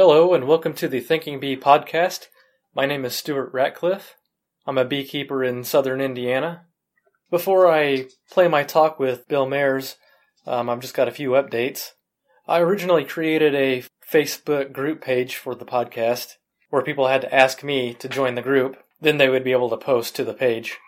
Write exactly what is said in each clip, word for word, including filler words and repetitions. Hello and welcome to the Thinking Bee podcast. My name is Stuart Ratcliffe. I'm a beekeeper in southern Indiana. Before I play my talk with Bill Mares, um, I've just got a few updates. I originally created a Facebook group page for the podcast where people had to ask me to join the group, then they would be able to post to the page.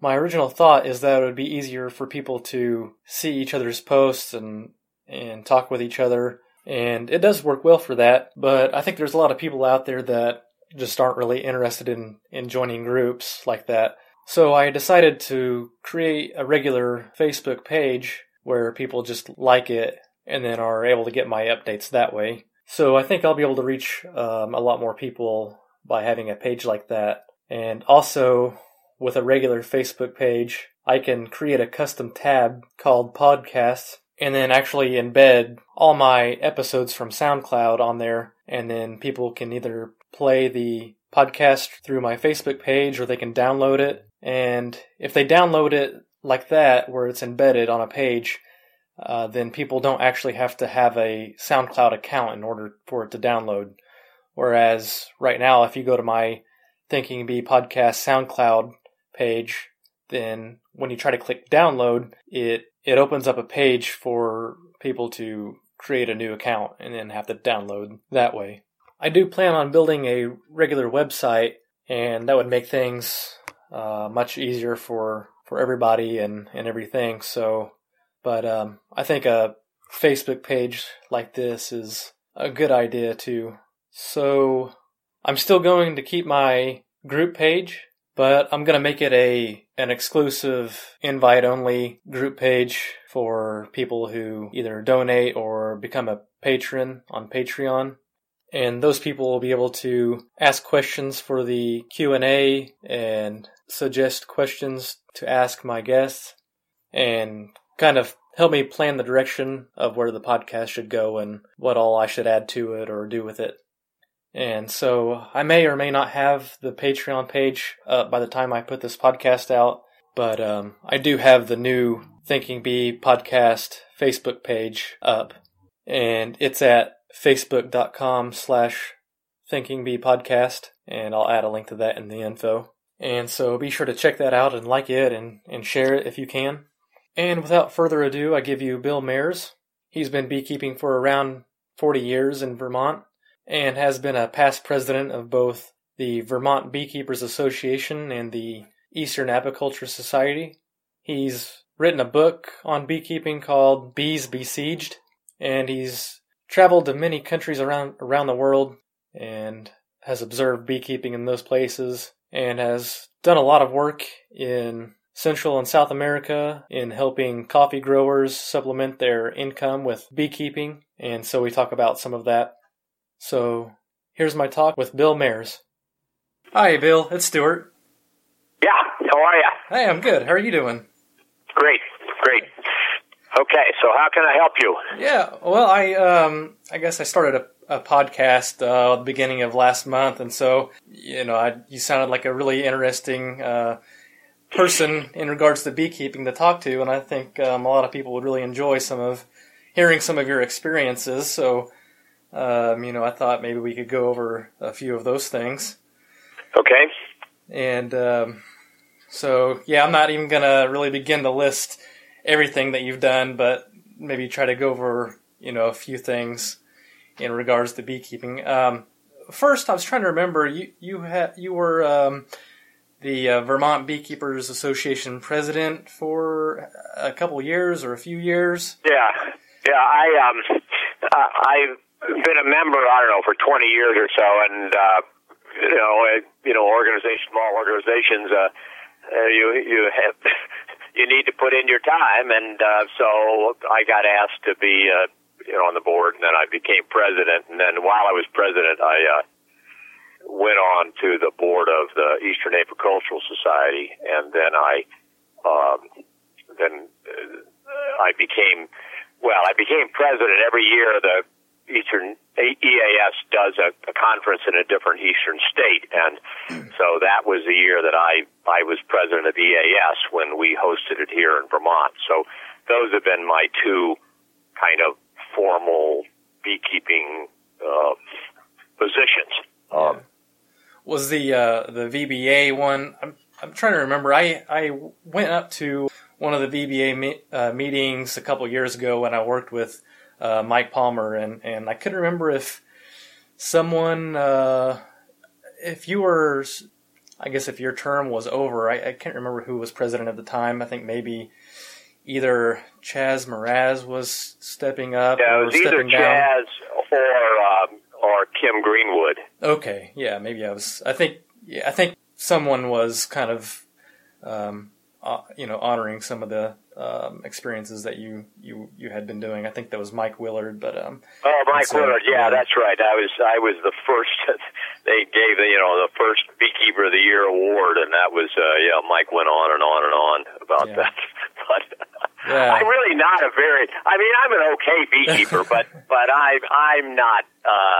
My original thought is that it would be easier for people to see each other's posts and, and talk with each other. And it does work well for that, but I think there's a lot of people out there that just aren't really interested in, in joining groups like that. So I decided to create a regular Facebook page where people just like it and then are able to get my updates that way. So I think I'll be able to reach um, a lot more people by having a page like that. And also, with a regular Facebook page, I can create a custom tab called Podcasts, and then actually embed all my episodes from SoundCloud on there, and then people can either play the podcast through my Facebook page or they can download it. And if they download it like that, where it's embedded on a page, uh, then people don't actually have to have a SoundCloud account in order for it to download. Whereas right now, if you go to my Thinking Bee podcast SoundCloud page, then when you try to click download, it It opens up a page for people to create a new account and then have to download that way. I do plan on building a regular website, and that would make things uh, much easier for, for everybody and, and everything. So, but um, I think a Facebook page like this is a good idea too. So I'm still going to keep my group page, but I'm going to make it a an exclusive invite-only group page for people who either donate or become a patron on Patreon. And those people will be able to ask questions for the Q and A and suggest questions to ask my guests and kind of help me plan the direction of where the podcast should go and what all I should add to it or do with it. And so I may or may not have the Patreon page up by the time I put this podcast out, but um, I do have the new Thinking Bee podcast Facebook page up, and it's at facebook.com slash Thinking Bee podcast, and I'll add a link to that in the info. And so be sure to check that out and like it and, and share it if you can. And without further ado, I give you Bill Mares. He's been beekeeping for around forty years in Vermont, and has been a past president of both the Vermont Beekeepers Association and the Eastern Apiculture Society. He's written a book on beekeeping called Bees Besieged, and he's traveled to many countries around around the world and has observed beekeeping in those places, and has done a lot of work in Central and South America in helping coffee growers supplement their income with beekeeping, and so we talk about some of that. So, here's my talk with Bill Mares. Hi, Bill. It's Stuart. Yeah, how are you? Hey, I'm good. How are you doing? Great, great. Okay, so how can I help you? Yeah, well, I um, I guess I started a, a podcast uh, at the beginning of last month, and so, you know, I, you sounded like a really interesting uh, person in regards to beekeeping to talk to, and I think um, a lot of people would really enjoy some of hearing some of your experiences, so... Um, you know, I thought maybe we could go over a few of those things. Okay. And um, so, yeah, I'm not even going to really begin to list everything that you've done, but maybe try to go over, you know, a few things in regards to beekeeping. Um, first, I was trying to remember, you you, ha- you were um, the uh, Vermont Beekeepers Association president for a couple years or a few years. Yeah, yeah, I, um, I... been a member, I don't know, for twenty years or so, and uh, you know, uh, you know, organizations, small organizations, uh, uh, you you have you need to put in your time, and uh, so I got asked to be, uh, you know, on the board, and then I became president, and then while I was president, I uh, went on to the board of the Eastern Apicultural Society, and then I, um, then I became, well, I became president every year. The Eastern E A S does a, a conference in a different Eastern state, and so that was the year that I, I was president of E A S when we hosted it here in Vermont. So those have been my two kind of formal beekeeping uh, was the uh, the V B A one. I'm I'm trying to remember. I I went up to one of the V B A me- uh, meetings a couple years ago when I worked with uh, Mike Palmer, and, and I couldn't remember if someone uh, if you were, I guess if your term was over, I, I can't remember who was president at the time. I think maybe either Chaz Mraz was stepping up yeah, or it was stepping down. Chaz or um, or Kim Greenwood. Okay, yeah, maybe I was. I think yeah, I think someone was kind of um, uh, you know honoring some of the um, experiences that you, you, you had been doing. I think that was Mike Willard, but um. Oh, Mike so, Willard. Yeah, um, that's right. I was I was the first. They gave the, you know, the first Beekeeper of the Year award, and that was, uh, yeah, Mike went on and on and on about yeah. that. But yeah. I'm really not a very, I mean, I'm an okay beekeeper, but, but I, I'm not, uh,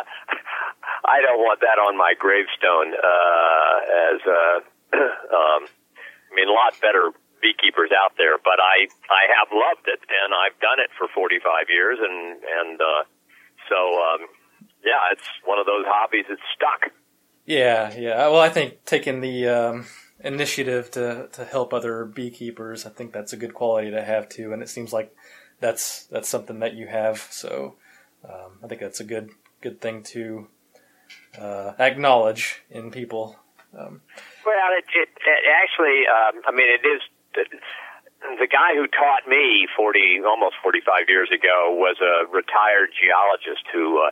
I don't want that on my gravestone, uh, as, uh, um, I mean, a lot better beekeepers out there, but I, I have loved it, and I've done it for forty-five years, and, and, uh, so, um, yeah, it's one of those hobbies that's stuck. Yeah, yeah. Well, I think taking the um, initiative to, to help other beekeepers, I think that's a good quality to have too. And it seems like that's that's something that you have. So um, I think that's a good good thing to uh, acknowledge in people. Um, well, it, it, it actually, um, I mean, it is. It, The guy who taught me forty, almost forty-five years ago was a retired geologist who uh,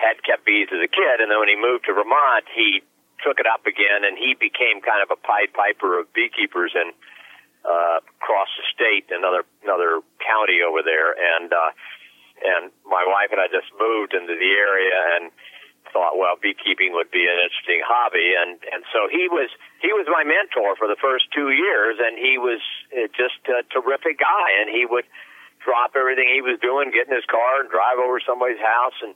had kept bees as a kid, and then when he moved to Vermont, he took it up again, and he became kind of a Pied Piper of beekeepers and uh, across the state, another another county over there, and uh, and my wife and I just moved into the area and thought, well, beekeeping would be an interesting hobby, and and so he was. He was my mentor for the first two years, and he was just a terrific guy. And he would drop everything he was doing, get in his car, and drive over to somebody's house and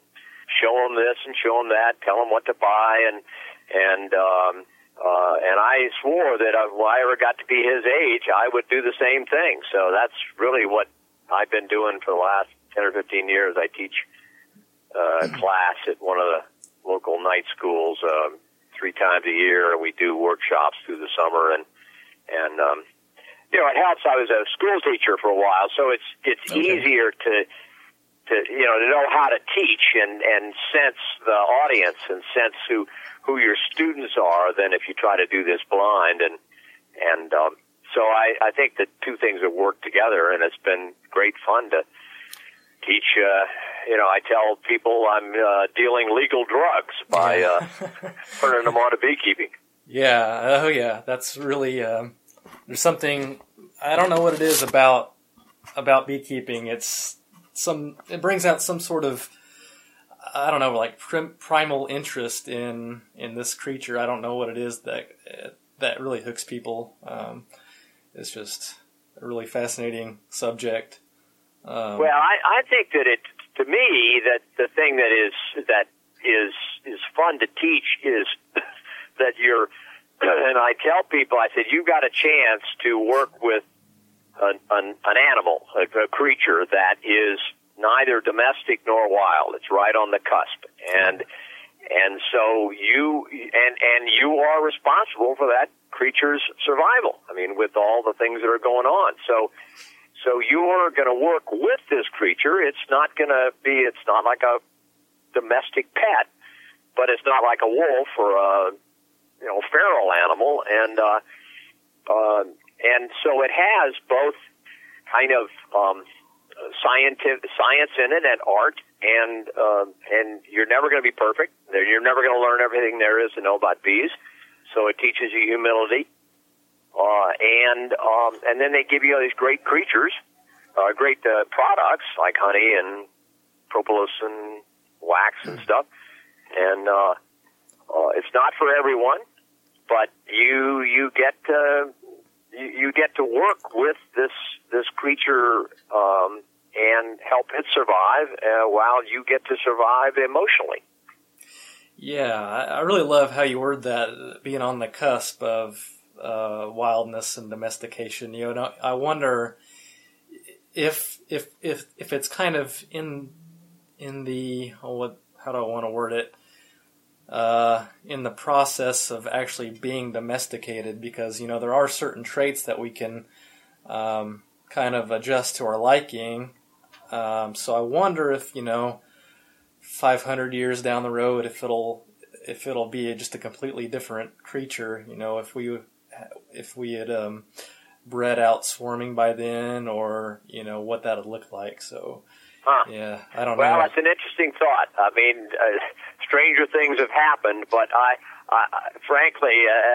show him this and show him that, tell him what to buy, and and um, uh, and I swore that if I ever got to be his age, I would do the same thing. So that's really what I've been doing for the last ten or fifteen years. I teach uh, a class at one of the local night schools. Um, three times a year, and we do workshops through the summer, and, and um, you know, it helps. I was a school teacher for a while, so it's it's okay. easier to, to you know, to know how to teach and, and sense the audience and sense who who your students are than if you try to do this blind, and and um, so I, I think the two things have worked together, and it's been great fun to teach, uh, you know, I tell people I'm uh, dealing legal drugs by uh, turning them on to beekeeping. Yeah, oh yeah, that's really, um, there's something, I don't know what it is about about beekeeping. It's some, it brings out some sort of, I don't know, like prim, primal interest in in this creature. I don't know what it is that, that really hooks people. Um, it's just a really fascinating subject. Um, well, I, I think that it, to me, that the thing that is that is is fun to teach is that you're, and I tell people, I said, you've got a chance to work with an, an, an animal, a, a creature that is neither domestic nor wild. It's right on the cusp, and and so you and and you are responsible for that creature's survival. I mean, with all the things that are going on, so. So you're going to work with this creature. It's not going to be, it's not like a domestic pet, but it's not like a wolf or a, you know, feral animal. And, uh, uh, and so it has both kind of, um, scientific science in it and art. And, um, uh, and you're never going to be perfect. You're never going to learn everything there is to know about bees. So it teaches you humility. Uh, and, um, and then they give you all these great creatures, uh, great, uh, products like honey and propolis and wax and stuff. And, uh, uh, it's not for everyone, but you, you get, uh, you, you get to work with this, this creature, um, and help it survive, uh, while you get to survive emotionally. Yeah. I really love how you word that, being on the cusp of, Uh, wildness and domestication, you know, and I, I wonder if if if if it's kind of in in the oh, what how do I want to word it? uh, in the process of actually being domesticated, because, you know, there are certain traits that we can um, kind of adjust to our liking. Um, so I wonder if, you know, five hundred years down the road, if it'll if it'll be just a completely different creature, you know, if we if we had um, bred out swarming by then, or, you know, what that would look like. So, huh. yeah, I don't well, know. Well, it's an interesting thought. I mean, uh, stranger things have happened, but I, I frankly, uh,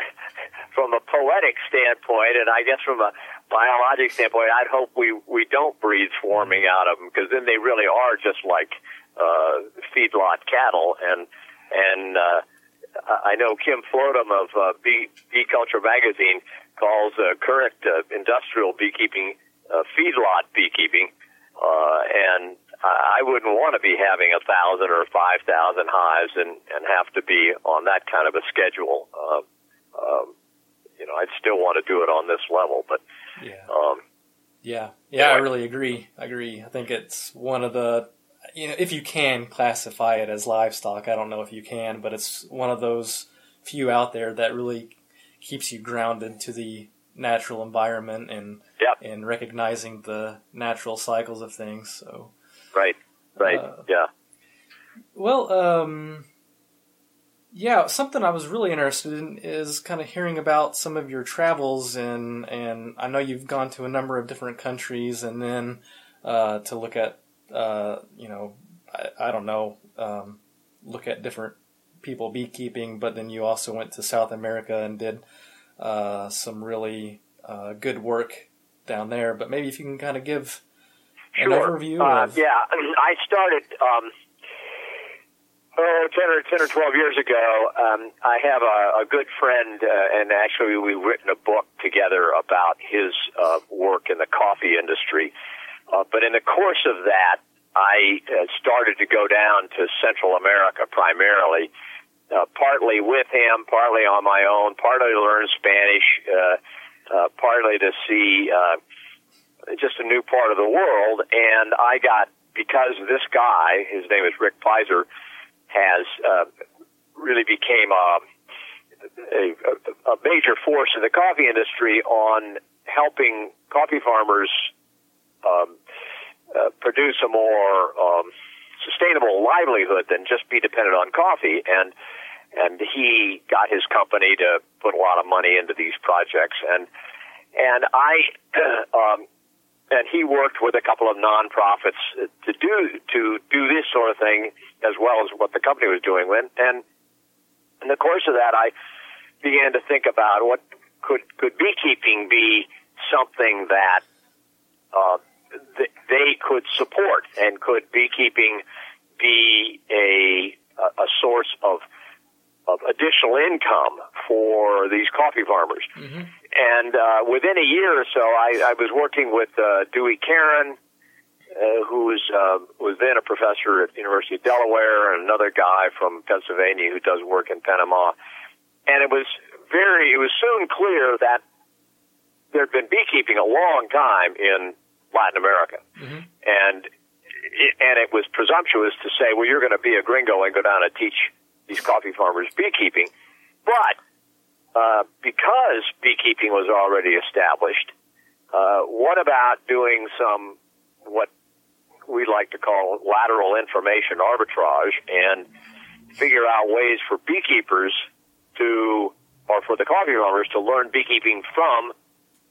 from a poetic standpoint, and I guess from a biologic standpoint, I'd hope we, we don't breed swarming out of them, because then they really are just like uh, feedlot cattle, and And uh, I know Kim Flotum of uh, Bee, Bee Culture Magazine calls uh, current uh, industrial beekeeping uh, feedlot beekeeping, uh, and I wouldn't want to be having a thousand or five thousand hives and, and have to be on that kind of a schedule. Uh, um, you know, I'd still want to do it on this level, but yeah, um, yeah, yeah, anyway. I really agree. I agree. I think it's one of the You know, if you can classify it as livestock, I don't know if you can, but it's one of those few out there that really keeps you grounded to the natural environment and yep. and recognizing the natural cycles of things. So, right, right, uh, yeah. Well, um, yeah, something I was really interested in is kind of hearing about some of your travels, and and I know you've gone to a number of different countries, and then uh, to look at. Uh, you know, I, I don't know, um, look at different people beekeeping, but then you also went to South America and did uh, some really uh, good work down there. But maybe if you can kind of give sure. an overview. Uh, of... Yeah, I started um, oh, ten, or ten or twelve years ago. Um, I have a, a good friend, uh, and actually we've written a book together about his uh, work in the coffee industry. Uh, but in the course of that, I uh, started to go down to Central America primarily, uh, partly with him, partly on my own, partly to learn Spanish, uh, uh, partly to see uh, just a new part of the world. And I got, because this guy, his name is Rick Pizer, has uh, really became a, a, a major force in the coffee industry on helping coffee farmers Um, uh, produce a more um, sustainable livelihood than just be dependent on coffee, and and he got his company to put a lot of money into these projects, and and I um, and he worked with a couple of nonprofits to do to do this sort of thing as well as what the company was doing. When and in the course of that, I began to think about what could could beekeeping be something that uh, they could support, and could beekeeping be a a source of of additional income for these coffee farmers. Mm-hmm. And uh, within a year or so, I, I was working with uh, Dewey Caron, uh, who is, uh, was then a professor at the University of Delaware, and another guy from Pennsylvania who does work in Panama. And it was very, it was soon clear that there had been beekeeping a long time in Latin America. Mm-hmm. And it, and it was presumptuous to say, well, you're going to be a gringo and go down and teach these coffee farmers beekeeping. But uh, because beekeeping was already established, uh, what about doing some what we like to call lateral information arbitrage, and figure out ways for beekeepers to, or for the coffee farmers to learn beekeeping from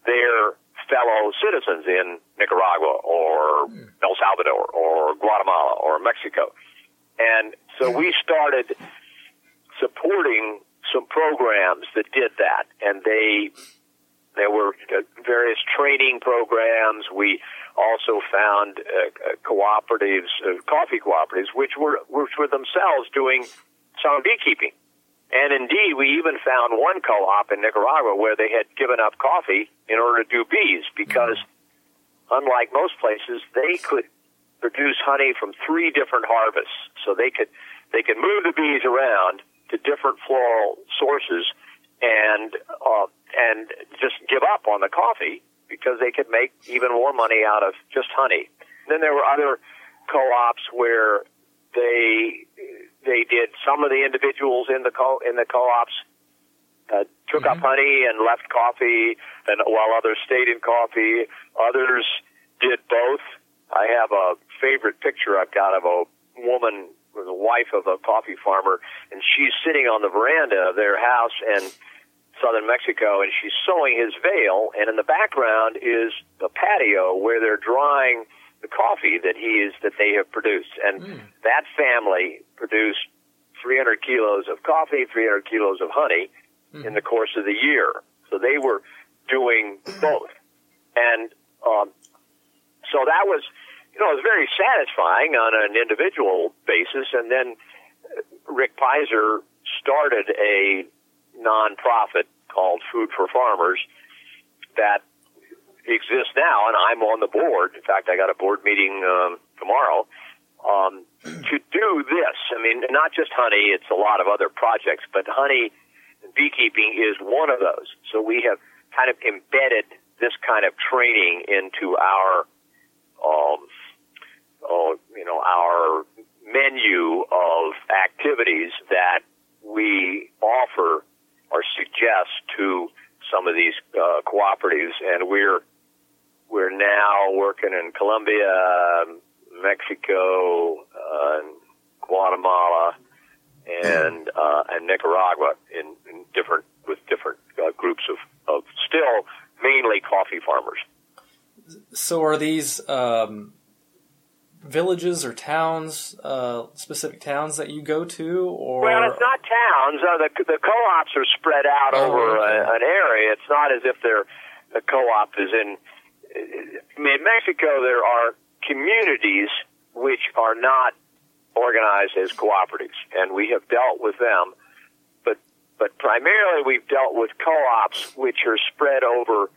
their fellow citizens in Nicaragua or El Salvador or Guatemala or Mexico. And so we started supporting some programs that did that. And they, there were various training programs. We also found uh, cooperatives, uh, coffee cooperatives, which were, which were themselves doing some beekeeping. And indeed, we even found one co-op in Nicaragua where they had given up coffee in order to do bees, because unlike most places, they could produce honey from three different harvests. So they could, they could move the bees around to different floral sources and, uh, and just give up on the coffee, because they could make even more money out of just honey. Then there were other co-ops where they, they did. Some of the individuals in the co in the co-ops uh, took mm-hmm. up honey and left coffee, and while others stayed in coffee. Others did both. I have a favorite picture I've got of a woman, was the wife of a coffee farmer, and she's sitting on the veranda of their house in southern Mexico, and she's sewing his veil, and in the background is the patio where they're drying the coffee that he is, that they have produced. And mm. that family produced three hundred kilos of coffee, three hundred kilos of honey mm. in the course of the year. So they were doing both. And, um, so that was, you know, it was very satisfying on an individual basis. And then Rick Pizer started a nonprofit called Food for Farmers that exists now, and I'm on the board. In fact, I got a board meeting um, tomorrow um, to do this. I mean, not just honey, it's a lot of other projects, but honey and beekeeping is one of those. So we have kind of embedded this kind of training into our, um, uh, you know, our menu of activities that we offer or suggest to some of these uh, cooperatives. And we're we're now working in Colombia, Mexico, uh, Guatemala, and uh, and Nicaragua in, in different with different uh, groups of, of still mainly coffee farmers. So are these um, villages or towns, uh, specific towns that you go to? Or well, it's not towns. Uh, the the co-ops are spread out oh, over okay. a, an area. It's not as if they're, the co-op is in... I mean, in Mexico, there are communities which are not organized as cooperatives, and we have dealt with them. But, but primarily, we've dealt with co-ops which are spread over...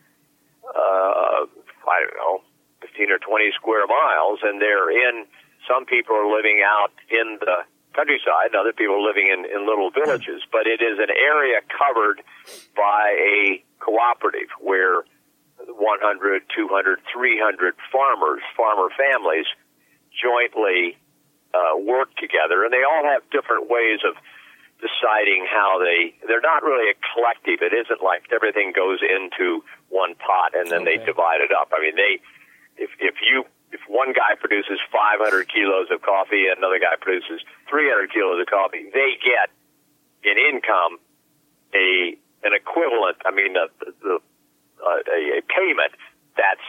Uh, I don't know, fifteen or twenty square miles, and they're in, some people are living out in the countryside, and other people are living in, in little villages, but it is an area covered by a cooperative where one hundred, two hundred, three hundred farmers, farmer families, jointly uh, work together, and they all have different ways of deciding how they, they're not really a collective. It isn't like everything goes into one pot and then okay. they divide it up. I mean, they, if, if you, if one guy produces five hundred kilos of coffee and another guy produces three hundred kilos of coffee, they get in income a, an equivalent, I mean, a, the, uh, a, a payment that's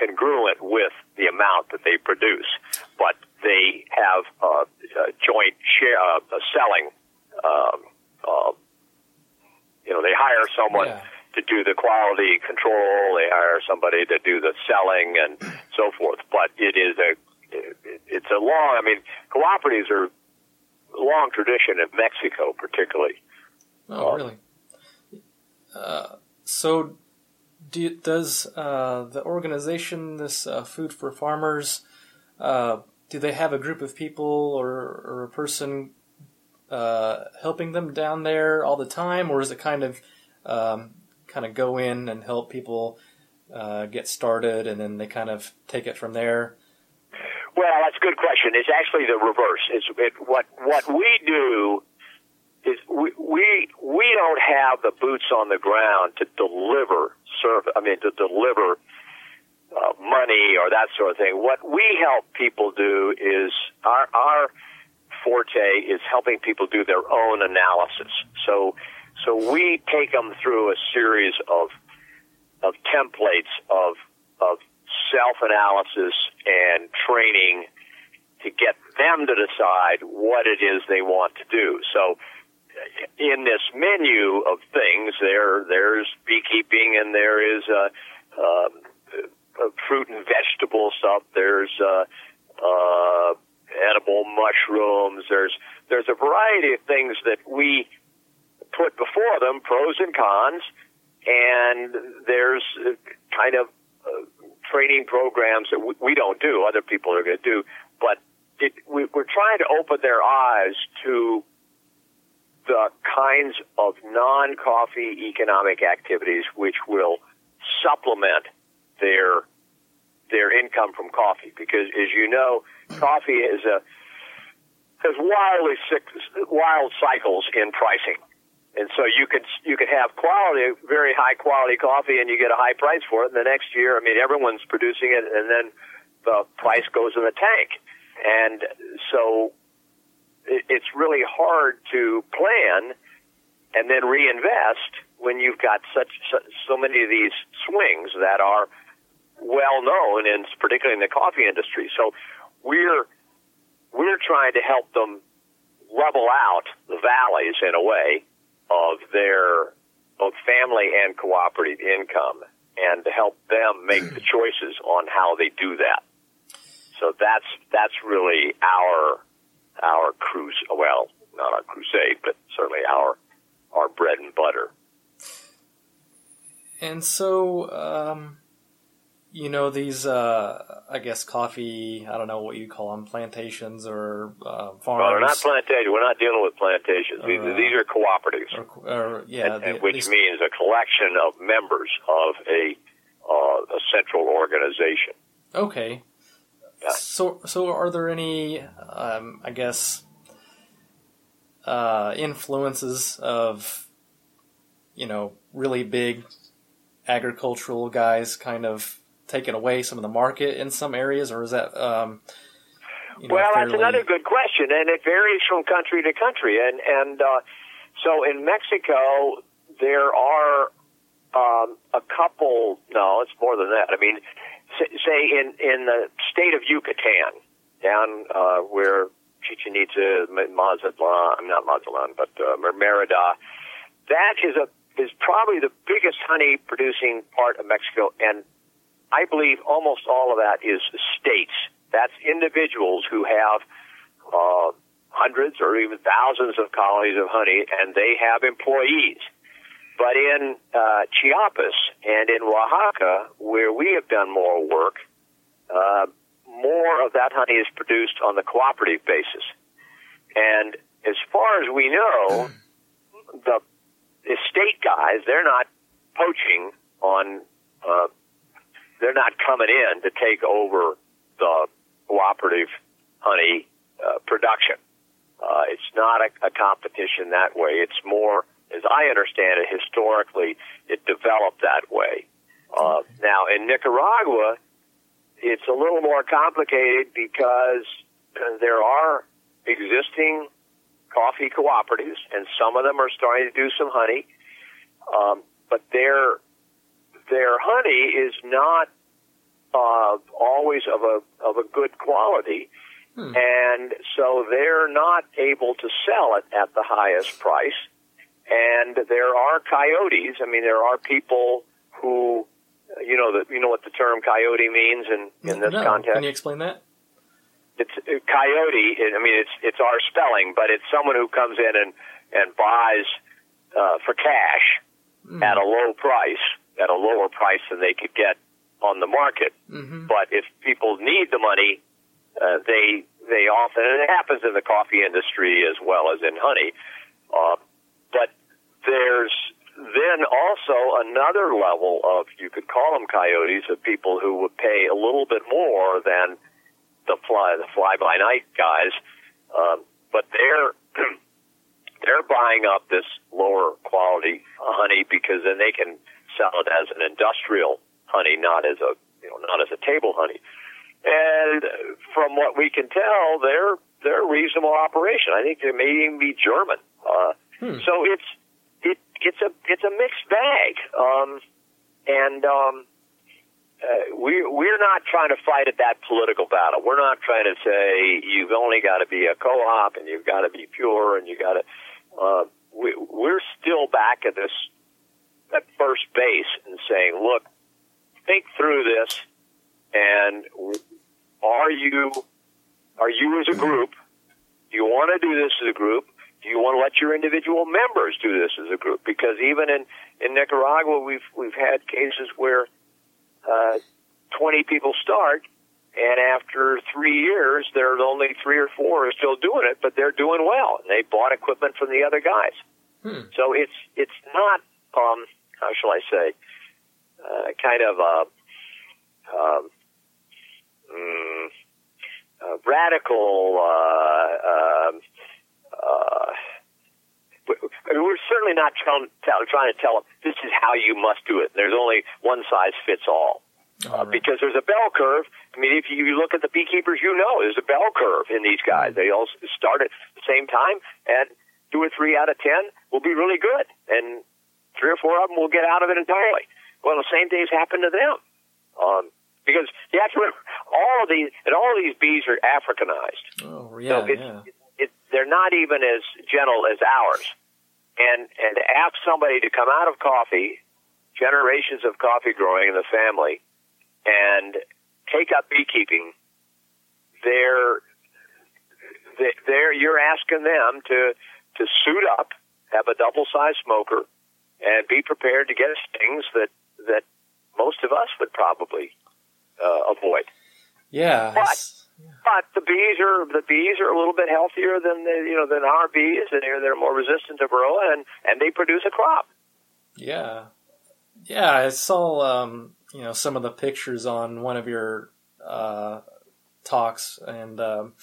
congruent with the amount that they produce, but they have a, a joint share, a selling Um, uh, you know, they hire someone yeah. to do the quality control. They hire somebody to do the selling and so forth. But it is a, it, it's a long. I mean, cooperatives are a long tradition in Mexico, particularly. Oh, um, really? Uh, so, do you, does uh, the organization, this uh, Food for Farmers, uh, do they have a group of people or, or a person uh helping them down there all the time, or is it kind of um kind of go in and help people uh get started and then they kind of take it from there? Well, that's a good question. It's actually the reverse. It's it, what what we do is we we we don't have the boots on the ground to deliver service, I mean to deliver uh, money or that sort of thing. What we help people do is our our forte is helping people do their own analysis. So, so we take them through a series of, of templates of, of self-analysis and training to get them to decide what it is they want to do. So in this menu of things, there, there's beekeeping and there is, uh, uh, fruit and vegetable stuff. There's, uh, uh, edible mushrooms. There's there's a variety of things that we put before them, pros and cons, and there's kind of uh, training programs that we, we don't do, other people are going to do, but it, we, we're trying to open their eyes to the kinds of non-coffee economic activities which will supplement their their income from coffee, because as you know, coffee is a has wildly sick, wild cycles in pricing. And so you could, you could have quality, very high quality coffee, and you get a high price for it. And the next year, I mean, everyone's producing it, and then the price goes in the tank. And so it, it's really hard to plan and then reinvest when you've got such, so, so many of these swings that are well known, and particularly in the coffee industry. So we're, we're trying to help them level out the valleys in a way of their both family and cooperative income, and to help them make the choices on how they do that. So that's, that's really our, our cruise, well, not our crusade, but certainly our, our bread and butter. And so, um, you know, these, uh, I guess coffee, I don't know what you call them, plantations or uh, farms. Well, they're not plantations. We're not dealing with plantations. Or, these, uh, these are cooperatives, or, or, yeah, and, the, and which these... means a collection of members of a, uh, a central organization. Okay. Yeah. So, so are there any, um, I guess, uh, influences of, you know, really big agricultural guys kind of taking away some of the market in some areas, or is that, um, you know, well, fairly... that's another good question, and it varies from country to country. And, and, uh, so in Mexico, there are, um, a couple, no, it's more than that. I mean, say in, in the state of Yucatan, down, uh, where Chichen Itza, Mazatlan, not Mazatlan, but, uh, Mermerada, that is a, is probably the biggest honey producing part of Mexico, and I believe almost all of that is states. That's individuals who have uh hundreds or even thousands of colonies of honey, and they have employees. But in uh Chiapas and in Oaxaca, where we have done more work, uh more of that honey is produced on the cooperative basis. And as far as we know, the estate guys, they're not poaching on uh they're not coming in to take over the cooperative honey uh, production. Uh, it's not a, a competition that way. It's more, as I understand it, historically, it developed that way. Uh, now, in Nicaragua, it's a little more complicated because there are existing coffee cooperatives, and some of them are starting to do some honey, um, but they're Their honey is not uh, always of a of a good quality, hmm. and so they're not able to sell it at the highest price. And there are coyotes. I mean, there are people who, you know, the, you know what the term coyote means in, in this no. context. Can you explain that? It's uh, coyote. I mean, it's it's our spelling, but it's someone who comes in and and buys uh, for cash hmm. at a low price. at a lower price than they could get on the market. Mm-hmm. But if people need the money, uh, they they often, and it happens in the coffee industry as well as in honey. Uh, but there's then also another level of, you could call them coyotes, of people who would pay a little bit more than the fly the fly-by-night guys, um, but they're they're buying up this lower quality honey because then they can sell it as an industrial honey, not as a you know not as a table honey. And from what we can tell, they're they're a reasonable operation. I think they may even be German. Uh, hmm. So it's it it's a it's a mixed bag. Um, and um, uh, we we're not trying to fight at that political battle. We're not trying to say you've only got to be a co-op and you've got to be pure and you got to. Uh, we we're still back at this. At first base and saying, look, think through this, and are you, are you as a group, do you want to do this as a group? Do you want to let your individual members do this as a group? Because even in, in Nicaragua, we've, we've had cases where, uh, twenty people start, and after three years, there's only three or four are still doing it, but they're doing well, and they bought equipment from the other guys. Hmm. So it's, it's not, um, how shall I say, uh, kind of a, um, mm, uh, radical, uh, um, uh, I mean, we're certainly not trying, trying to tell them this is how you must do it. There's only one size fits all. Uh, right. Because there's a bell curve. I mean, if you look at the beekeepers, you know there's a bell curve in these guys. They all start at the same time, and two or three out of ten will be really good, and three or four of them will get out of it entirely. Well, the same thing's happened to them. Um, because you have to remember, all of these, and all of these bees are Africanized. Oh, yeah, so it's, yeah. It, it, they're not even as gentle as ours. And, and to ask somebody to come out of coffee, generations of coffee growing in the family, and take up beekeeping, they're, they're, you're asking them to, to suit up, have a double-sized smoker, and be prepared to get things that, that most of us would probably, uh, avoid. Yeah. But, yeah. but the bees are, the bees are a little bit healthier than the, you know, than our bees, and they're, they're more resistant to Varroa, and, and they produce a crop. Yeah. Yeah, I saw, um, you know, some of the pictures on one of your uh, talks, and um,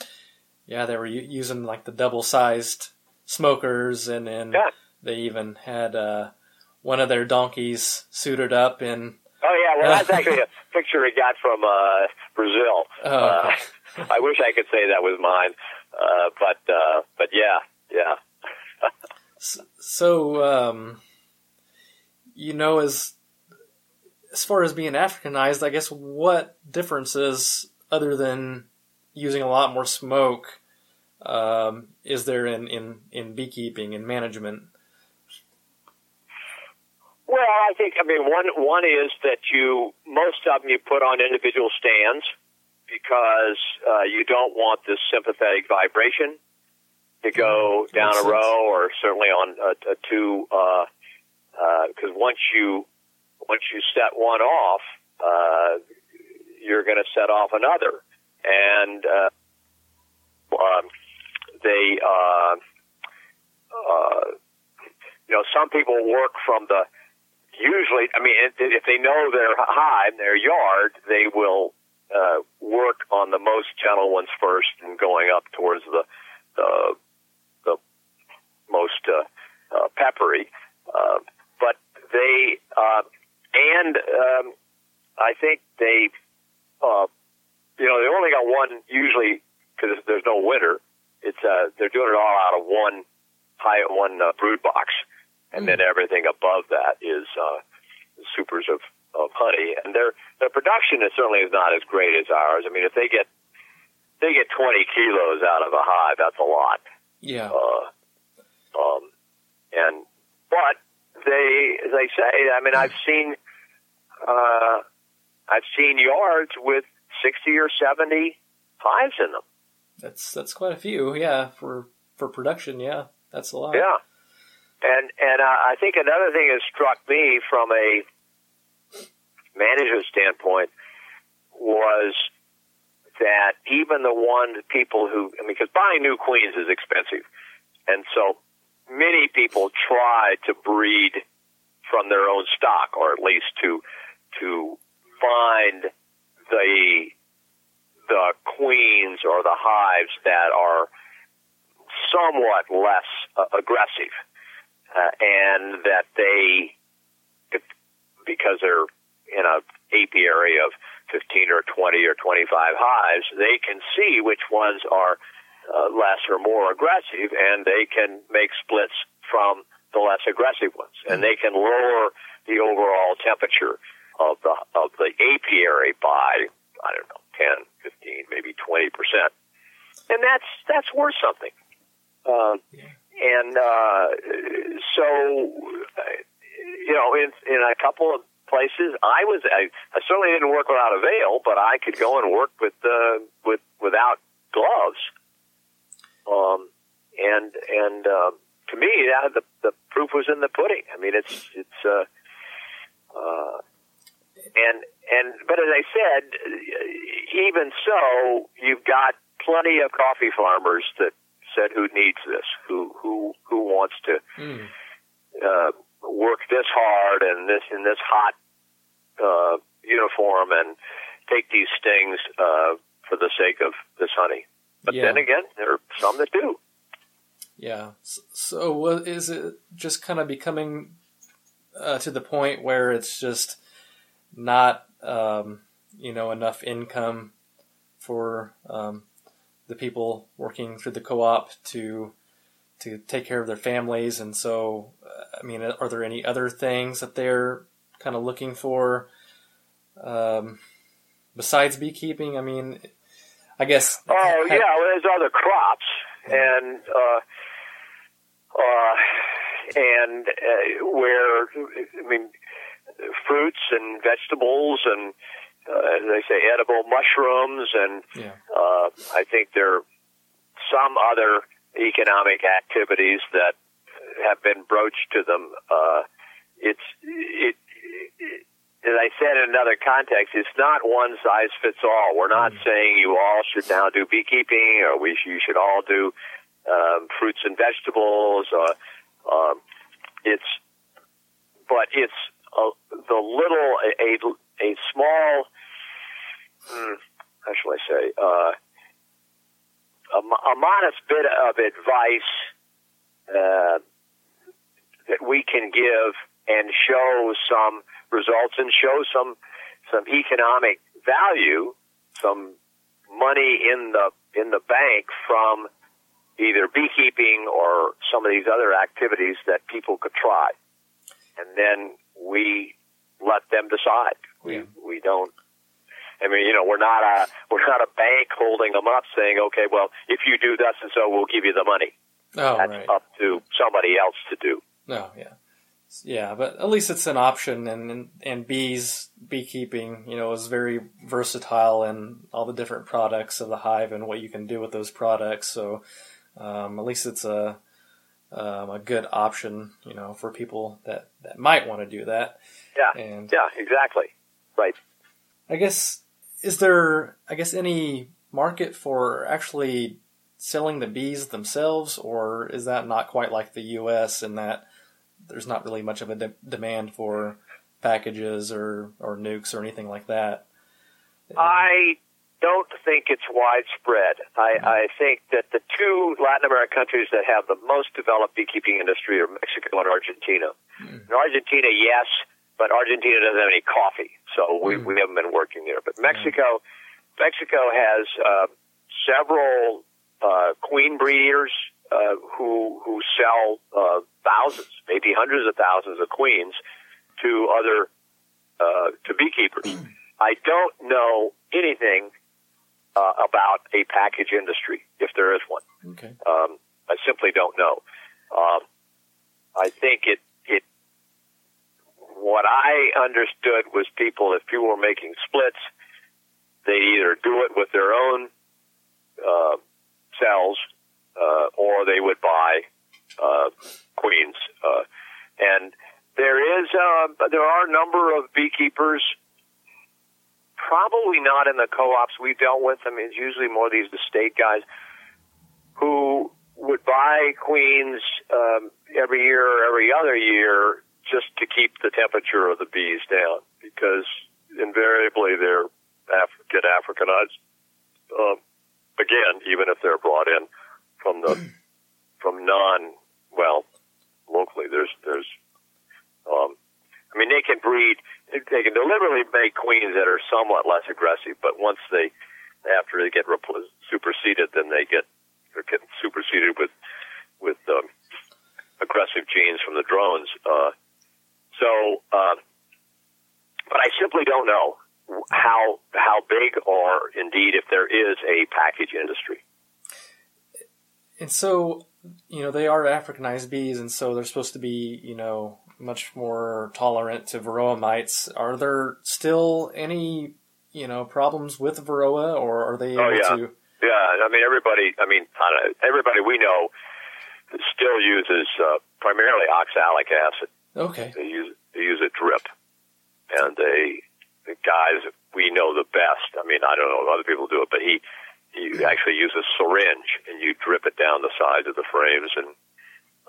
yeah, they were u- using like the double-sized smokers, and then yeah. they even had uh, one of their donkeys suited up. And oh yeah, well that's actually a picture I got from uh, Brazil. Oh, okay. uh, I wish I could say that was mine, uh, but uh, but yeah, yeah. so um, you know, as As far as being Africanized, I guess what differences, other than using a lot more smoke, um, is there in, in, in beekeeping and management? Well, I think, I mean, one one is that you, most of them you put on individual stands because uh, you don't want this sympathetic vibration to go mm, down a sense. row, or certainly on a, a two, because uh, uh, once you... Once you set one off, uh, you're going to set off another. And uh, um, they, uh, uh, you know, some people work from the, usually, I mean, if they know their hive, their yard, they will uh, work on the most gentle ones first and going up towards the, the, the most uh, uh, peppery. Uh, but they... Uh, And um, I think they, uh, you know, they only got one usually because there's no winter. It's uh, they're doing it all out of one high one uh, brood box, and mm. then everything above that is uh, supers of, of honey. And their their production is certainly is not as great as ours. I mean, if they get they get twenty kilos out of a hive, that's a lot. Yeah. Uh, um, and but they, as I say, I mean, I've seen. Uh, I've seen yards with sixty or seventy hives in them. That's that's quite a few, yeah. For for production, yeah, that's a lot. Yeah, and and uh, I think another thing that struck me from a management standpoint was that even the one people who, I mean, because buying new queens is expensive, and so many people try to breed from their own stock, or at least to. to find the the queens or the hives that are somewhat less uh, aggressive, uh, and that they, if, because they're in an apiary of fifteen or twenty or twenty-five hives, they can see which ones are uh, less or more aggressive, and they can make splits from the less aggressive ones, and they can lower the overall temperature of the of the apiary by, I don't know, ten, fifteen, maybe twenty percent. And that's that's worth something. Uh, and uh, so, you know, in in a couple of places, I was I, I certainly didn't work without a veil, but I could go and work with uh, with without gloves. Um, and and uh, to me, that, the the proof was in the pudding. I mean, it's it's. Uh, uh, And, and, but as I said, even so, you've got plenty of coffee farmers that said, who needs this? Who, who, who wants to, mm. uh, work this hard and this, in this hot, uh, uniform and take these stings, uh, for the sake of this honey. But yeah. then again, there are some that do. Yeah. So is it just kind of becoming uh, to the point where it's just not, um, you know, enough income for um, the people working through the co-op to to take care of their families? And so, uh, I mean, are there any other things that they're kind of looking for um, besides beekeeping? I mean, I guess. Oh, ha- yeah, well, there's other crops. Yeah. And uh, uh, and uh, where, I mean, fruits and vegetables and, uh, as they say, edible mushrooms. And yeah. uh, I think there are some other economic activities that have been broached to them. Uh, it's, it, it, as I said in another context, it's not one size fits all. We're not mm-hmm. saying you all should now do beekeeping, or we sh- you should all do um, fruits and vegetables. Or, um, it's, but it's a, the little a a small. Hmm, how shall I say? Uh, A, a modest bit of advice uh, that we can give and show some results and show some some economic value, some money in the in the bank from either beekeeping or some of these other activities that people could try, and then we let them decide. Yeah. We we don't. I mean, you know, we're not a we're not a bank holding them up saying, okay, well, if you do this and so, we'll give you the money. Oh, That's right. up to somebody else to do. No, oh, yeah, yeah, but at least it's an option. And, and and bees, beekeeping, you know, is very versatile in all the different products of the hive and what you can do with those products. So um, at least it's a um, a good option, you know, for people that, that might want to do that. Yeah. And, yeah. Exactly. Right. I guess. Is there, I guess, any market for actually selling the bees themselves, or is that not quite like the U S in that there's not really much of a de- demand for packages or, or nukes or anything like that? I don't think it's widespread. I, mm-hmm. I think that the two Latin American countries that have the most developed beekeeping industry are Mexico and Argentina. Mm-hmm. In Argentina, yes. But Argentina doesn't have any coffee, so we, mm. we haven't been working there. But Mexico, mm. Mexico has uh, several uh, queen breeders uh, who who sell uh, thousands, maybe hundreds of thousands of queens to other uh, to beekeepers. Mm. I don't know anything uh, about a package industry, if there is one. Okay. Um, I simply don't know. Um, I think it. What I understood was people, if people were making splits, they'd either do it with their own uh, cells uh, or they would buy uh, queens. Uh, and there is, uh, there are a number of beekeepers, probably not in the co-ops we dealt with. I mean, it's usually more these estate guys who would buy queens um, every year or every other year, just to keep the temperature of the bees down, because invariably they're Af- get Africanized uh, again, even if they're brought in from the from non well locally. There's there's um, I mean they can breed they can deliberately make queens that are somewhat less aggressive, but once they after they get repl- superseded, then they get they're getting superseded with with um, aggressive genes from the drones. Uh, So, uh, but I simply don't know how how big or indeed if there is a package industry. And so, you know, they are Africanized bees, and so they're supposed to be, you know, much more tolerant to Varroa mites. Are there still any, you know, problems with Varroa, or are they able oh, yeah. to? Yeah, I mean, everybody. I mean, I don't know, everybody we know still uses uh, primarily oxalic acid. Okay. They use they use a drip, and they the guys we know the best. I mean, I don't know if other people do it, but he he actually uses syringe, and you drip it down the sides of the frames, and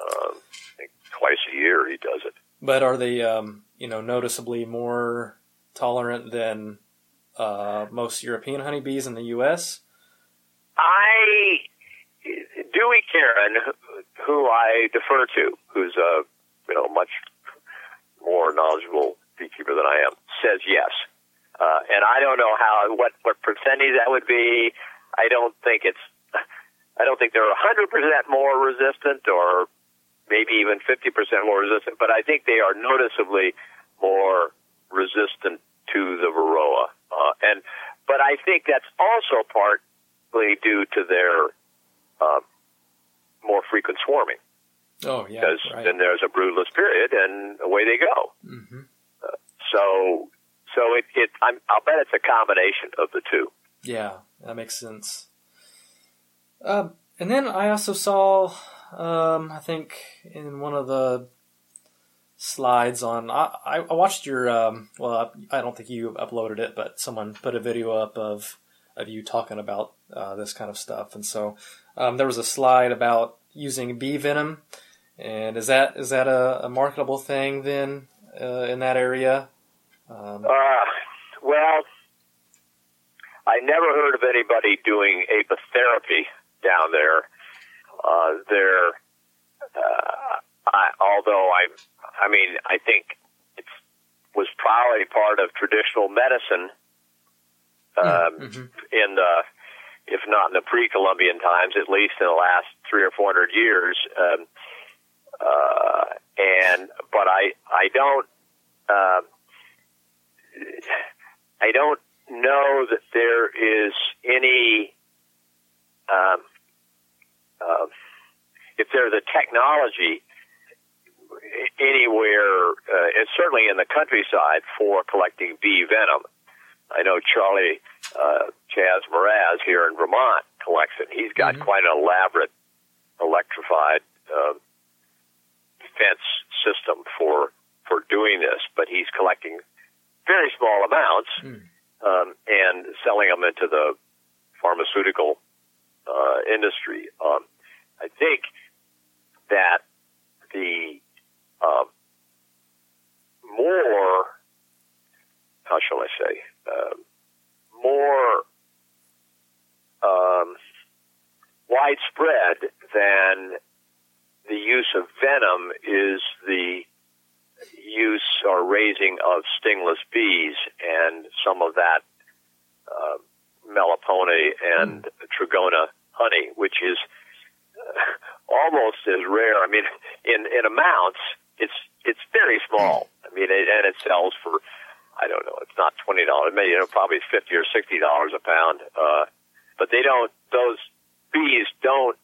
um, I think twice a year he does it. But are they um, you know noticeably more tolerant than uh, most European honeybees in the U S? I, Dewey Caron, who I defer to, who's a you know much more knowledgeable beekeeper than I am, says yes. Uh, and I don't know how what, what percentage that would be. I don't think it's, I don't think they're one hundred percent more resistant or maybe even fifty percent more resistant, but I think they are noticeably more resistant to the Varroa. Uh, and, but I think that's also partly due to their uh, more frequent swarming. Oh, yeah. Because right. then there's a broodless period and away they go. Mm-hmm. Uh, so, so it, it, I'm, I'll bet it's a combination of the two. Yeah, that makes sense. Uh, and then I also saw, um, I think, in one of the slides on... I, I watched your... Um, well, I don't think you uploaded it, but someone put a video up of, of you talking about uh, this kind of stuff. And so um, there was a slide about using bee venom. And is that is that a, a marketable thing then uh, in that area? Um, uh, well, I never heard of anybody doing apitherapy down there. Uh, there, uh, I, although I, I mean, I think it was probably part of traditional medicine, um, mm-hmm. in the, if not in the pre-Columbian times, at least in the last three or four hundred years. Um, uh, and but I, I don't, uh, I don't know that there is any. Um, Uh, if there's a technology anywhere, uh, and certainly in the countryside, for collecting bee venom. I know Charlie uh, Chaz Mraz here in Vermont collects it. He's got mm-hmm. quite an elaborate electrified uh, fence system for for doing this, but he's collecting very small amounts mm. um, and selling them into the pharmaceutical uh, industry. Um, I think that the uh, more, how shall I say, uh, more um, widespread than the use of venom is the use or raising of stingless bees and some of that uh, Melipona and mm. Trigona honey, which is almost as rare. I mean, in, in amounts, it's it's very small. I mean, it, and it sells for, I don't know, it's not twenty dollars, maybe, you know, probably fifty or sixty dollars a pound. Uh, but they don't, those bees don't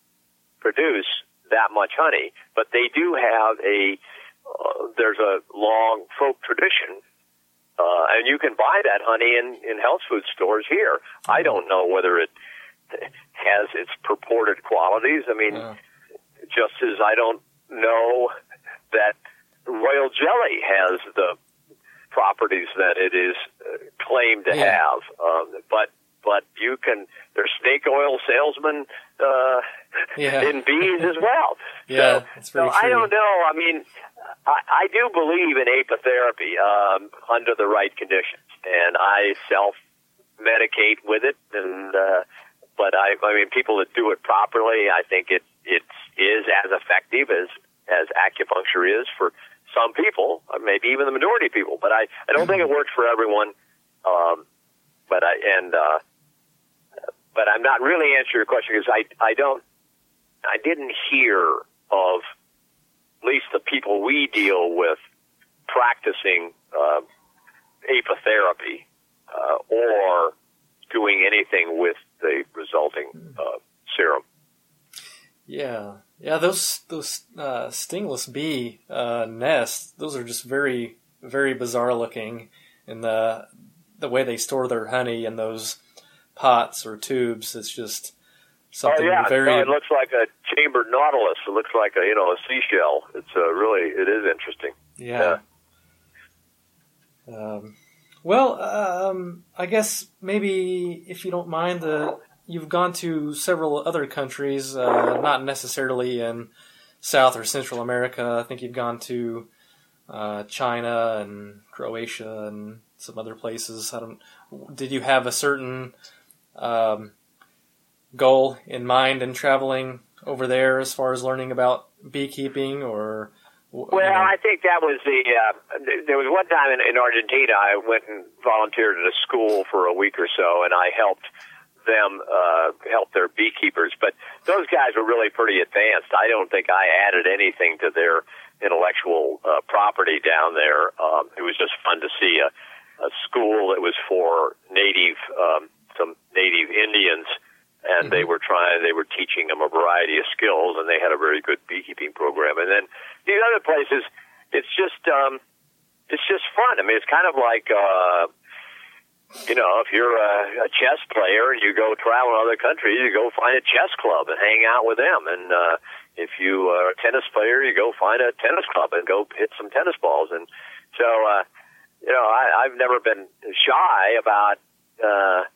produce that much honey, but they do have a, uh, there's a long folk tradition, uh, and you can buy that honey in, in health food stores here. I don't know whether it has its purported qualities. I mean, yeah. just as I don't know that royal jelly has the properties that it is claimed to yeah. have. Um, but but you can, there's snake oil salesmen uh, yeah. in bees as well. yeah, so so I don't know. I mean, I, I do believe in apitherapy um, under the right conditions, and I self-medicate with it, and uh, But I, I mean, people that do it properly, I think it it is as effective as as acupuncture is for some people, or maybe even the majority of people. But I, I don't think it works for everyone. Um, but I and uh, but I'm not really answering your question because I I don't I didn't hear of at least the people we deal with practicing uh, apitherapy uh, or doing anything with the resulting uh, serum. Yeah, yeah. Those those uh, stingless bee uh, nests. Those are just very very bizarre looking, and the the way they store their honey in those pots or tubes. It's just something oh, yeah. very. No, it looks like a chambered nautilus. It looks like a you know a seashell. It's a really it is interesting. Yeah. yeah. Um. Well, um, I guess maybe if you don't mind, uh, you've gone to several other countries, uh, not necessarily in South or Central America. I think you've gone to uh, China and Croatia and some other places. I don't. Did you have a certain um, goal in mind in traveling over there as far as learning about beekeeping or? Well, you know? I think that was the, uh, there was one time in, in Argentina, I went and volunteered at a school for a week or so, and I helped them, uh, help their beekeepers. But those guys were really pretty advanced. I don't think I added anything to their intellectual, uh, property down there. Um, it was just fun to see a, a school that was for native, um, some native Indians. And they were trying, they were teaching them a variety of skills, and they had a very good beekeeping program. And then these other places, it's just, um, it's just fun. I mean, it's kind of like, uh, you know, if you're a, a chess player and you go travel in other countries, you go find a chess club and hang out with them. And, uh, if you are a tennis player, you go find a tennis club and go hit some tennis balls. And so, uh, you know, I, I've never been shy about, uh,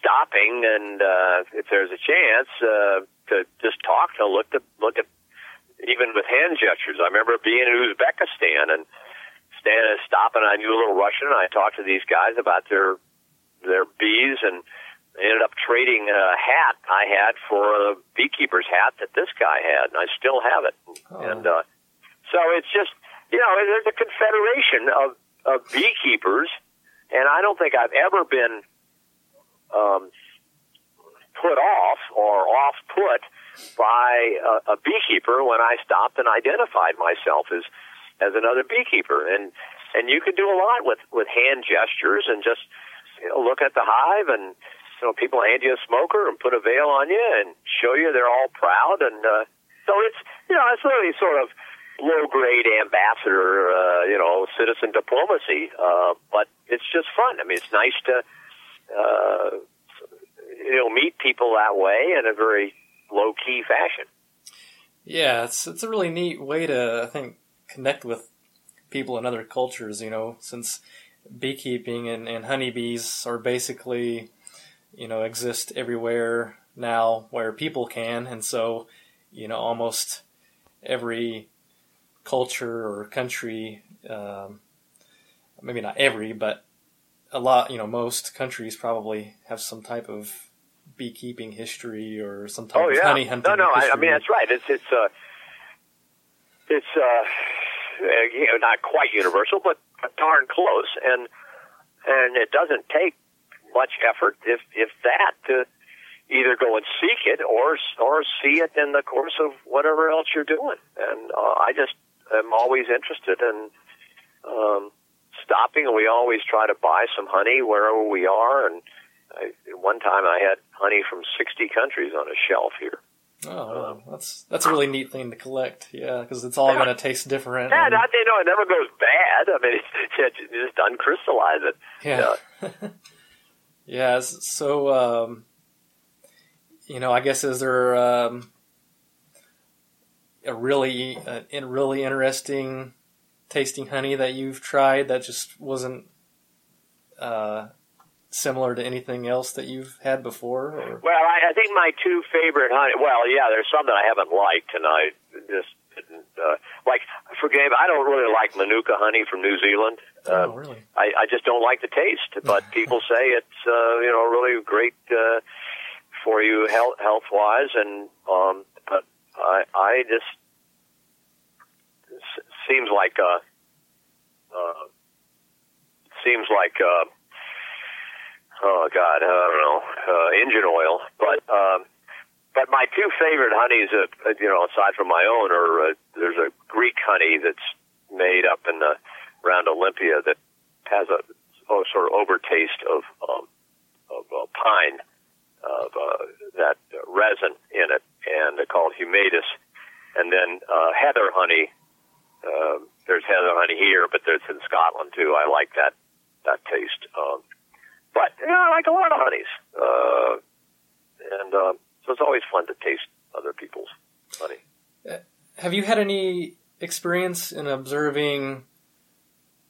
stopping and uh if there's a chance uh to just talk to look to look at even with hand gestures. I remember being in Uzbekistan and standing and stopping. I knew a little Russian, and I talked to these guys about their their bees, and they ended up trading a hat I had for a beekeeper's hat that this guy had, and I still have it. Oh. And uh so it's just, you know, there's a confederation of of beekeepers, and I don't think I've ever been Um, put off or off put by a, a beekeeper when I stopped and identified myself as as another beekeeper. And and you can do a lot with with hand gestures and just, you know, look at the hive, and you know, people hand you a smoker and put a veil on you and show you they're all proud. And uh, so it's, you know, it's really sort of low grade ambassador, uh, you know, citizen diplomacy. Uh, but it's just fun. I mean, it's nice to. Uh, you know, meet people that way in a very low-key fashion. Yeah, it's it's a really neat way to, I think, connect with people in other cultures, you know, since beekeeping and, and honeybees are basically, you know, exist everywhere now where people can, and so, you know, almost every culture or country, um, maybe not every, but a lot, you know, most countries probably have some type of beekeeping history or some type oh, yeah. of honey hunting. No, no, I, I mean that's right. It's it's uh, it's uh, you know, not quite universal, but darn close. And and it doesn't take much effort, if if that, to either go and seek it or or see it in the course of whatever else you're doing. And uh, I just am always interested in. Um, Stopping, and we always try to buy some honey wherever we are. And I, one time, I had honey from sixty countries on a shelf here. Oh, um, that's that's a really neat thing to collect, yeah, because it's all going to taste different. Yeah, and... I, you know, it never goes bad. I mean, it, it, it, you just uncrystallize it. Yeah, yeah. yeah so, um, you know, I guess is there um, a really, a, a really interesting. Tasting honey that you've tried that just wasn't uh, similar to anything else that you've had before? Or? Well, I, I think my two favorite honey. Well, yeah, there's some that I haven't liked, and I just didn't uh, like. For example, I don't really like Manuka honey from New Zealand. Oh, um, really? I, I just don't like the taste, but people say it's uh, you know, really great uh, for you health health wise, and um, but I I just. Seems like uh, uh, seems like uh, oh god, I don't know, uh, engine oil. But um, but my two favorite honeys, uh, you know, aside from my own, are uh, there's a Greek honey that's made up in the, around Olympia that has a oh, sort of overtaste of um, of uh, pine, of uh, that resin in it, and they're called humatus. And then uh, heather honey. Uh, there's heather honey here, but there's in Scotland too. I like that that taste. Um, but you know, I like a lot of honeys, uh, and uh, so it's always fun to taste other people's honey. Have you had any experience in observing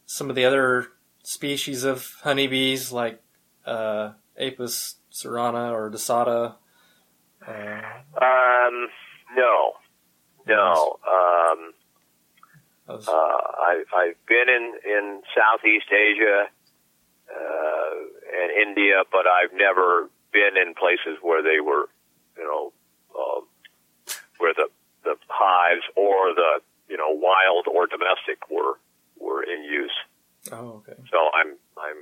some of the other species of honeybees, like uh, Apis cerana or Desata? Uh, um, no, no. Um, Uh, I, I've been in, in Southeast Asia, uh, and India, but I've never been in places where they were, you know, uh, where the the hives or the, you know, wild or domestic were were in use. Oh, okay. So I'm I'm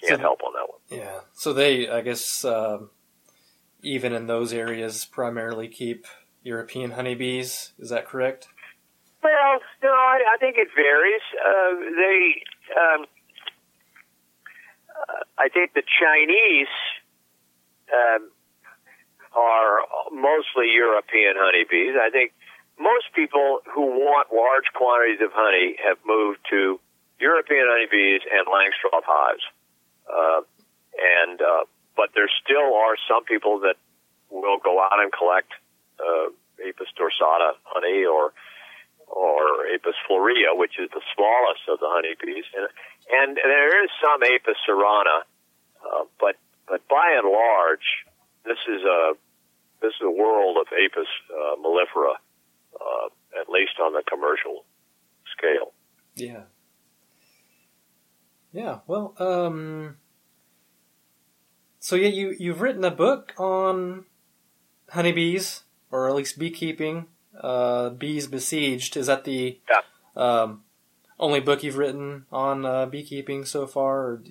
can't so, help on that one. Yeah. So they, I guess, um, even in those areas, primarily keep European honeybees. Is that correct? Well, no, I, I think it varies. Uh, they, um, uh, I think the Chinese um, are mostly European honeybees. I think most people who want large quantities of honey have moved to European honeybees and Langstroth hives. Uh, and, uh, but there still are some people that will go out and collect, uh, Apis dorsata honey or, or Apis florea, which is the smallest of the honeybees. And, and there is some Apis cerana, uh, but, but by and large, this is a, this is a world of Apis, uh, mellifera, uh, at least on the commercial scale. Yeah. Yeah, well, um, so yeah, you, you've written a book on honeybees, or at least beekeeping, uh, Bees Besieged. Is that the yeah. um, only book you've written on uh, beekeeping so far? Or do, do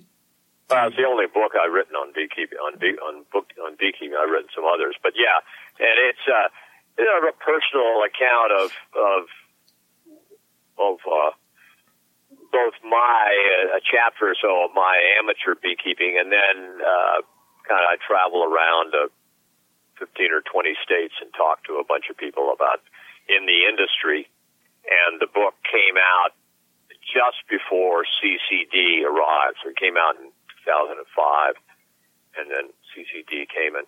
uh, it's you... the only book I've written on beekeeping. On, bee, on, book, on beekeeping, I've written some others, but yeah, and it's, uh, it's a personal account of of of. Uh, both my, uh, a chapter or so of my amateur beekeeping, and then uh, kind of I travel around uh, fifteen or twenty states and talk to a bunch of people about in the industry, and the book came out just before C C D arrived, so it came out in two thousand five, and then C C D came in,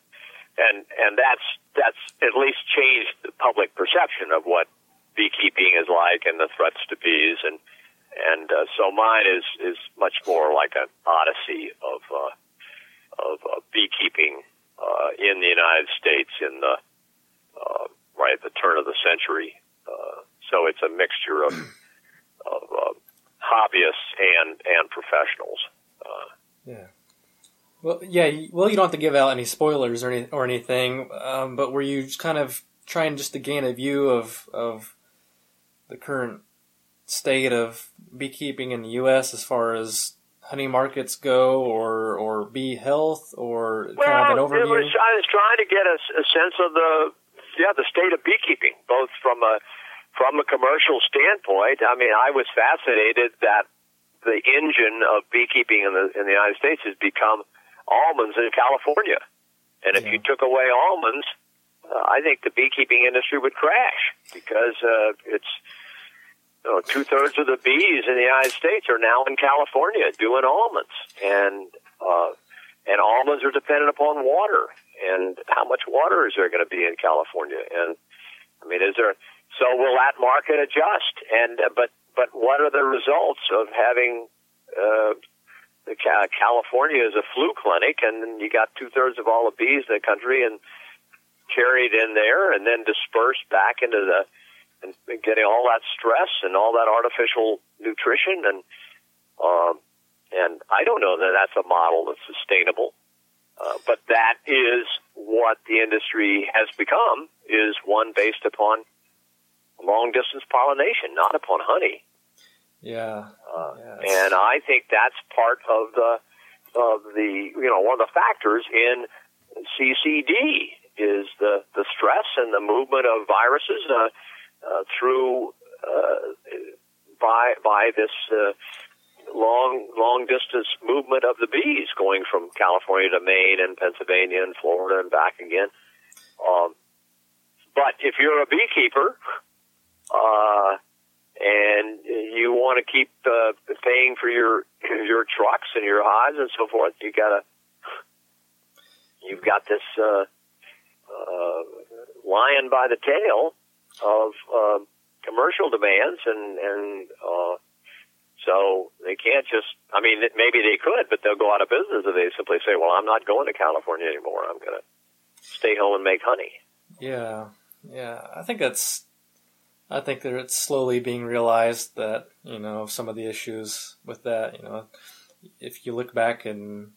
and, and that's, that's at least changed the public perception of what beekeeping is like and the threats to bees, and And uh, so mine is, is much more like an odyssey of uh, of uh, beekeeping uh, in the United States in the uh, right at the turn of the century. Uh, so it's a mixture of of uh, hobbyists and and professionals. Uh, yeah. Well, yeah. Well, you don't have to give out any spoilers or any, or anything. Um, but were you just kind of trying just to gain a view of of the current state of beekeeping in the U S as far as honey markets go, or or bee health, or well, kind of an overview? Well, I was trying to get a, a sense of the yeah the state of beekeeping, both from a from a commercial standpoint. I mean, I was fascinated that the engine of beekeeping in the in the United States has become almonds in California, and if yeah. you took away almonds, uh, I think the beekeeping industry would crash because uh, it's. So two-thirds of the bees in the United States are now in California doing almonds, and uh, and almonds are dependent upon water. And how much water is there going to be in California? And I mean, is there? So will that market adjust? And uh, but but what are the results of having uh, the California is a flu clinic, and you got two-thirds of all the bees in the country and carried in there, and then dispersed back into the. And getting all that stress and all that artificial nutrition, and um, and I don't know that that's a model that's sustainable, uh, but that is what the industry has become, is one based upon long-distance pollination, not upon honey. Yeah. Uh, yes. And I think that's part of the, of the you know, one of the factors in C C D is the, the stress and the movement of viruses, uh, Uh, through uh, by by this uh, long long distance movement of the bees going from California to Maine and Pennsylvania and Florida and back again. Um, but if you're a beekeeper uh, and you want to keep uh, paying for your your trucks and your hives and so forth, you gotta you've got this uh, uh, lion by the tail of uh, commercial demands, and, and uh, so they can't just, I mean, maybe they could, but they'll go out of business if they simply say, well, I'm not going to California anymore. I'm going to stay home and make honey. Yeah, yeah. I think that's, I think that it's slowly being realized that, you know, some of the issues with that, you know, if you look back in,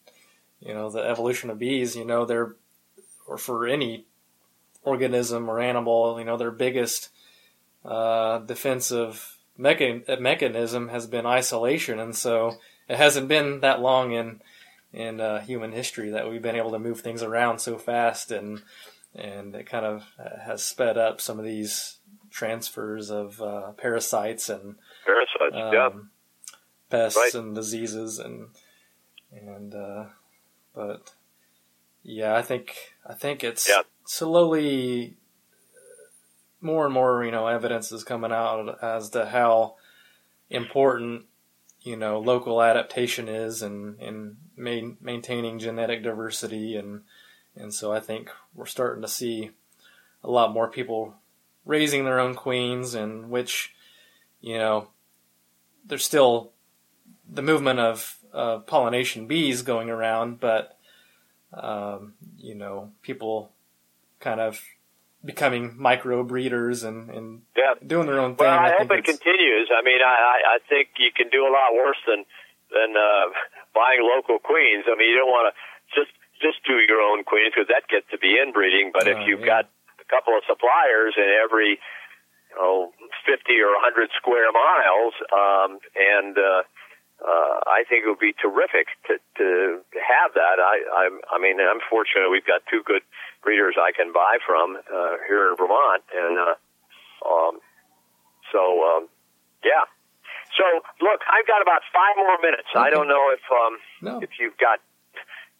you know, the evolution of bees, you know, they're, or for any organism or animal, you know, their biggest uh, defensive mecha- mechanism has been isolation. And so it hasn't been that long in in uh, human history that we've been able to move things around so fast, and and it kind of has sped up some of these transfers of uh, parasites and parasites, um, yeah. pests right. and diseases, and and uh, but yeah, I think I think it's yeah. slowly more and more, you know, evidence is coming out as to how important, you know, local adaptation is, and, and main, maintaining genetic diversity. And, and so I think we're starting to see a lot more people raising their own queens, and which, you know, there's still the movement of, uh, pollination bees going around, but, um, you know, people kind of becoming micro breeders and, and yeah. doing their own thing. Well, I, I hope it continues. I mean, I, I think you can do a lot worse than than uh, buying local queens. I mean, you don't want to just just do your own queens, because that gets to be inbreeding. But uh, if you've yeah. got a couple of suppliers in every, you know, fifty or one hundred square miles, um, and uh, uh, I think it would be terrific to to have that. I I, I mean, I'm fortunate we've got two good breeders I can buy from uh, here in Vermont, and uh, um, so um, yeah. So look, I've got about five more minutes. Okay. I don't know if um, no. if you've got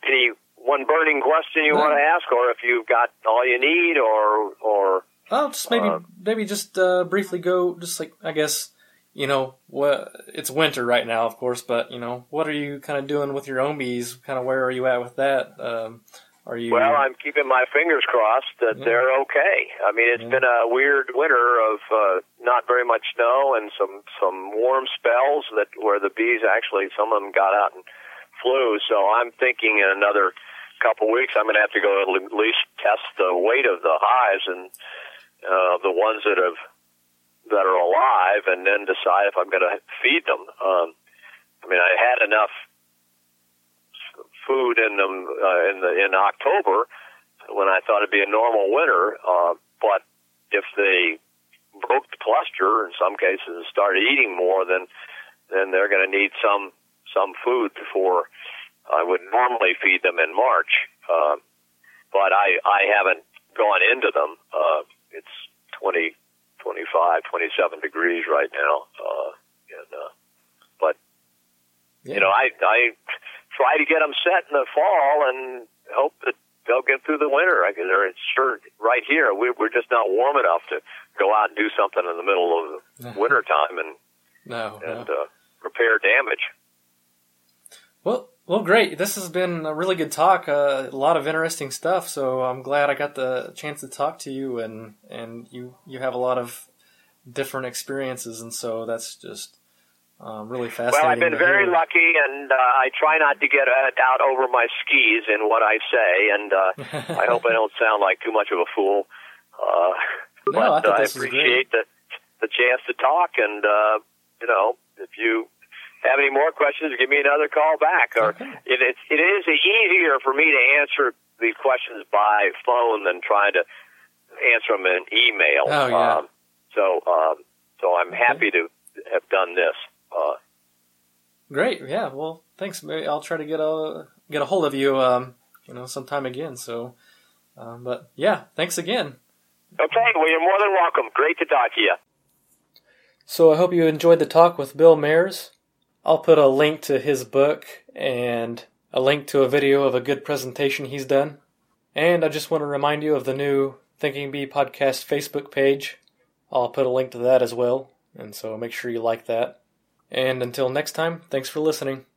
any one burning question you no. want to ask, or if you've got all you need, or or oh, just maybe uh, maybe just uh, briefly go just like I guess you know what it's winter right now, of course, but you know what are you kind of doing with your own bees? Kind of where are you at with that? Um, Are you, well, I'm keeping my fingers crossed that yeah. they're okay. I mean, it's yeah. been a weird winter of uh, not very much snow and some, some warm spells that where the bees actually, some of them got out and flew. So I'm thinking in another couple weeks I'm going to have to go at least test the weight of the hives and uh, the ones that have that are alive, and then decide if I'm going to feed them. Um, I mean, I had enough food in them uh, in the, in October when I thought it'd be a normal winter, uh, but if they broke the cluster in some cases and started eating more, then then they're going to need some some food before I would normally feed them in March. Uh, but I I haven't gone into them. Uh, it's twenty, twenty-five, twenty-seven degrees right now, uh, and uh, but yeah. you know I I. try to get them set in the fall and hope that they'll get through the winter. I mean, they're sure right here. We, we're just not warm enough to go out and do something in the middle of the winter time and no, and no. Uh, repair damage. Well, well, great. This has been a really good talk. Uh, a lot of interesting stuff. So I'm glad I got the chance to talk to you, and and you you have a lot of different experiences, and so that's just. Um, really fascinating. Well, I've been very hear. lucky, and uh, I try not to get out over my skis in what I say, and uh, I hope I don't sound like too much of a fool. Uh, no, but I, think uh, this I appreciate is the, the chance to talk, and, uh, you know, if you have any more questions, give me another call back. Or okay. it, it, it is easier for me to answer these questions by phone than trying to answer them in email. Oh, yeah. um, so, um, so I'm happy okay. to have done this. Uh, Great, yeah. Well, thanks. Maybe I'll try to get a get a hold of you, um, you know, sometime again. So, um, but yeah, thanks again. Okay, well, you're more than welcome. Great to talk to you. So I hope you enjoyed the talk with Bill Mares. I'll put a link to his book and a link to a video of a good presentation he's done. And I just want to remind you of the new Thinking Bee podcast Facebook page. I'll put a link to that as well, and so make sure you like that. And until next time, thanks for listening.